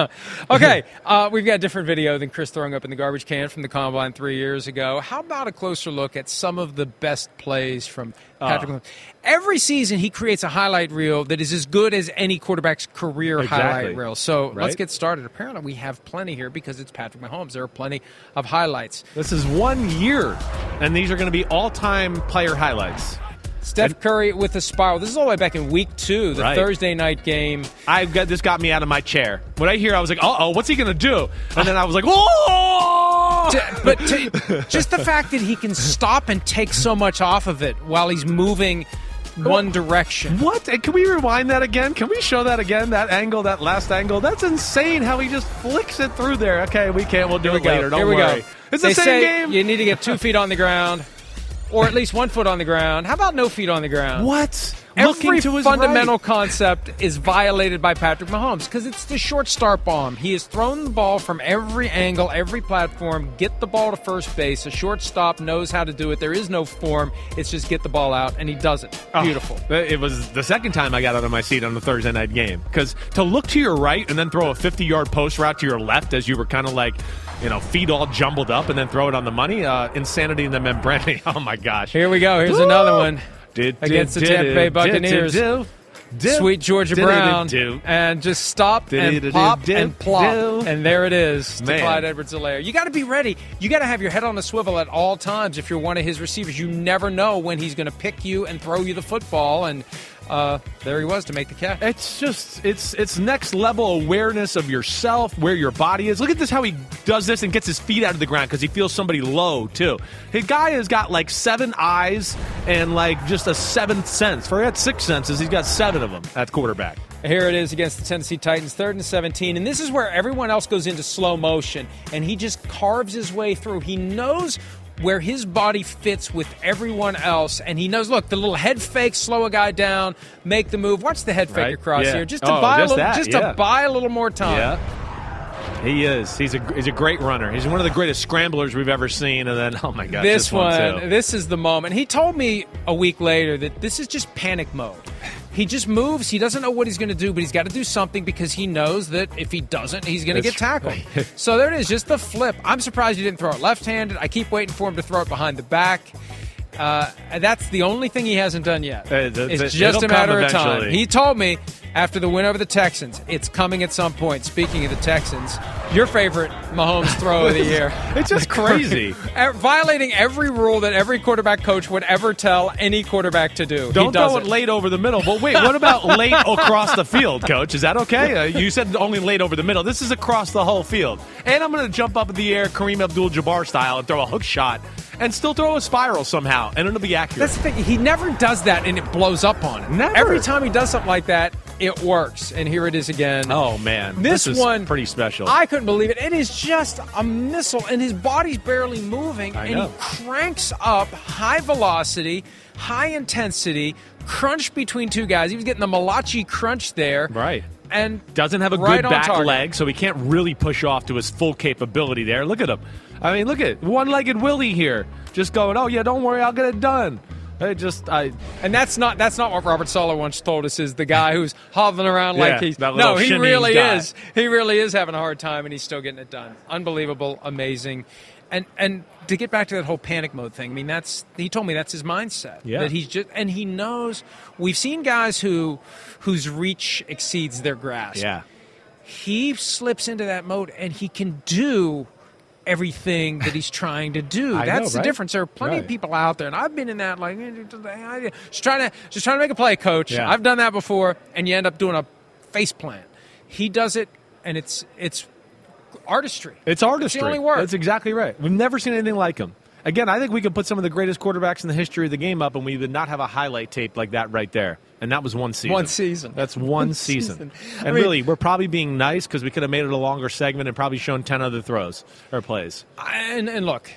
Okay, we've got a different video than Chris throwing up in the garbage can from the combine 3 years ago. How about a closer look at some of the best plays from Patrick Mahomes? Every season he creates a highlight reel that is as good as any quarterback's career highlight reel. So let's get started. Apparently we have plenty here because it's Patrick Mahomes. There are plenty of highlights. This is 1 year, and these are going to be all-time player highlights. Steph Curry with a spiral. This is all the way back in week two, the Thursday night game. This got me out of my chair. When I hear, I was like, uh-oh, what's he going to do? And then I was like, whoa! Just the fact that he can stop and take so much off of it while he's moving one direction. What? And can we rewind that again? Can we show that again, that angle, that last angle? That's insane how he just flicks it through there. Okay, we'll do it later. Don't worry. It's the same game. You need to get 2 feet on the ground or at least 1 foot on the ground. How about no feet on the ground? What? Every fundamental concept is violated by Patrick Mahomes because it's the short start bomb. He has thrown the ball from every angle, every platform, get the ball to first base. A shortstop knows how to do it. There is no form. It's just get the ball out, and he does it. Beautiful. It was the second time I got out of my seat on the Thursday night game because to look to your right and then throw a 50-yard post route to your left as you were kind of like, feet all jumbled up and then throw it on the money, insanity in the membrane. Oh, my gosh. Here we go. Here's another one. Against the Tampa Bay Buccaneers. Sweet Georgia Brown. And just stop and pop and plop. And there it is to Clyde Edwards-Helaire. You got to be ready. You got to have your head on a swivel at all times if you're one of his receivers. You never know when he's going to pick you and throw you the football. And there he was to make the catch. It's just, it's next level awareness of yourself, where your body is. Look at this, how he does this and gets his feet out of the ground because he feels somebody low, too. His guy has got like seven eyes and like just a seventh sense. Forget 6 senses, he's got 7 of them at quarterback. Here it is against the Tennessee Titans, 3rd and 17. And this is where everyone else goes into slow motion and he just carves his way through. He knows where his body fits with everyone else. And he knows, look, the little head fake, slow a guy down, make the move. Watch the head fake across here. Just to buy a little more time. Yeah. He is. He's a great runner. He's one of the greatest scramblers we've ever seen. And then, oh, my gosh, this one too. This is the moment. He told me a week later that this is just panic mode. He just moves. He doesn't know what he's going to do, but he's got to do something because he knows that if he doesn't, he's going to get tackled. So there it is, just the flip. I'm surprised he didn't throw it left-handed. I keep waiting for him to throw it behind the back. That's the only thing he hasn't done yet. It's just a matter of time. He told me after the win over the Texans, it's coming at some point. Speaking of the Texans, your favorite Mahomes throw of the year. It's just crazy. Violating every rule that every quarterback coach would ever tell any quarterback to do. Don't throw it late over the middle. But wait, what about late across the field, Coach? Is that okay? You said only late over the middle. This is across the whole field. And I'm going to jump up in the air Kareem Abdul-Jabbar style and throw a hook shot and still throw a spiral somehow, and it'll be accurate. That's the thing. He never does that, and it blows up on him. Never. Every time he does something like that, it works, and here it is again. Oh, man. This one is pretty special. I couldn't believe it. It is just a missile, and his body's barely moving, and he cranks up high velocity, high intensity, crunch between two guys. He was getting the Malachi crunch there. Right. And doesn't have a good back leg, so he can't really push off to his full capability there. Look at him. I mean, look at one-legged Willie here just going, oh, yeah, don't worry, I'll get it done. And that's not what Robert Saleh once told us is the guy who's hobbling around like he's... No, he really is. He really is having a hard time, and he's still getting it done. Unbelievable, amazing. And to get back to that whole panic mode thing, I mean, he told me that's his mindset. Yeah. That he's just, and he knows... We've seen guys whose reach exceeds their grasp. Yeah. He slips into that mode, and he can do everything that he's trying to do. That's the difference. There are plenty of people out there, and I've been in that, like, just trying to make a play, coach. Yeah. I've done that before, and you end up doing a face plant. He does it, and it's artistry. It's artistry. It's the only word. That's exactly right. We've never seen anything like him. Again, I think we could put some of the greatest quarterbacks in the history of the game up, and we would not have a highlight tape like that right there. And that was one season. That's one season. And really, we're probably being nice because we could have made it a longer segment and probably shown 10 other throws or plays. And look,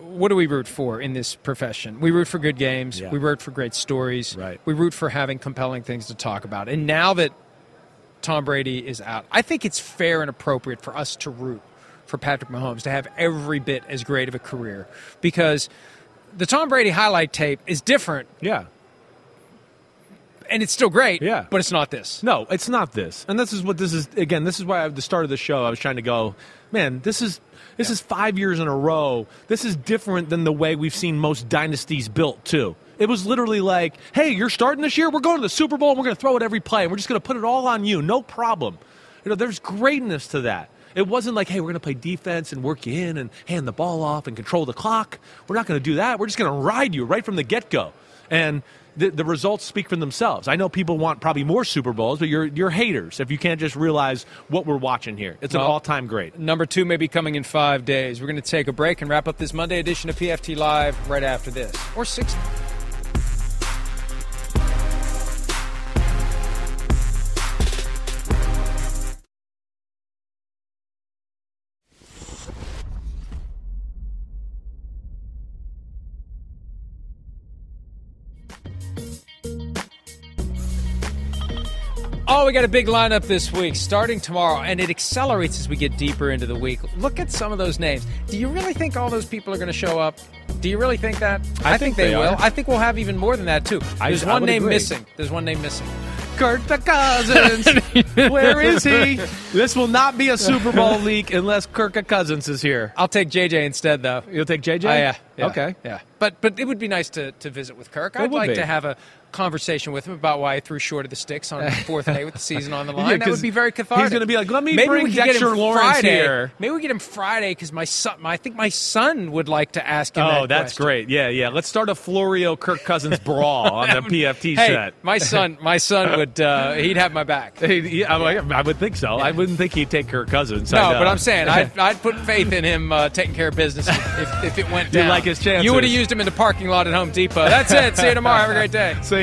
what do we root for in this profession? We root for good games. Yeah. We root for great stories. Right. We root for having compelling things to talk about. And now that Tom Brady is out, I think it's fair and appropriate for us to root for Patrick Mahomes to have every bit as great of a career, because the Tom Brady highlight tape is different. Yeah. And it's still great, yeah, but it's not this. No, it's not this. And this is what this is. Again, this is why at the start of the show I was trying to go, man, this is 5 years in a row. This is different than the way we've seen most dynasties built, too. It was literally like, hey, you're starting this year. We're going to the Super Bowl, and we're going to throw it every play, and we're just going to put it all on you. No problem. You know, there's greatness to that. It wasn't like, hey, we're going to play defense and work you in and hand the ball off and control the clock. We're not going to do that. We're just going to ride you right from the get-go. And the results speak for themselves. I know people want probably more Super Bowls, but you're haters if you can't just realize what we're watching here. It's an all-time great. Number two may be coming in 5 days. We're going to take a break and wrap up this Monday edition of PFT Live right after this. Or 6. Oh, we got a big lineup this week, starting tomorrow, and it accelerates as we get deeper into the week. Look at some of those names. Do you really think all those people are going to show up? Do you really think that? I think they will. Are. I think we'll have even more than that, too. There's one name missing. There's one name missing. Kirk Cousins. Where is he? This will not be a Super Bowl leak unless Kirk Cousins is here. I'll take JJ instead, though. You'll take JJ? Yeah. Okay. Yeah. But it would be nice to visit with Kirk. I'd like to have a conversation with him about why he threw short of the sticks on the fourth day with the season on the line. That would be very cathartic. He's going to be like, maybe bring Dexter Lawrence here. Maybe we get him Friday because I think my son would like to ask him that that's question. Great. Yeah. Let's start a Florio Kirk Cousins brawl on the PFT set. My son would he'd have my back. I would think so. Yeah. I wouldn't think he'd take Kirk Cousins. No, but I'm saying I'd put faith in him taking care of business if it went down. You like his chances. You would have used him in the parking lot at Home Depot. That's it. See you tomorrow. Have a great day. See ya.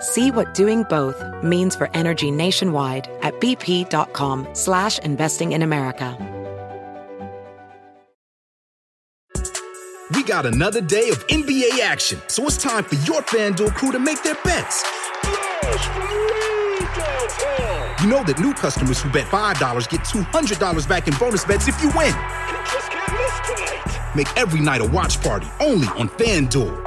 See what doing both means for energy nationwide at bp.com/investing in America. We got another day of NBA action, so it's time for your FanDuel crew to make their bets. You know that new customers who bet $5 get $200 back in bonus bets if you win. You just can't miss tonight. Make every night a watch party only on FanDuel.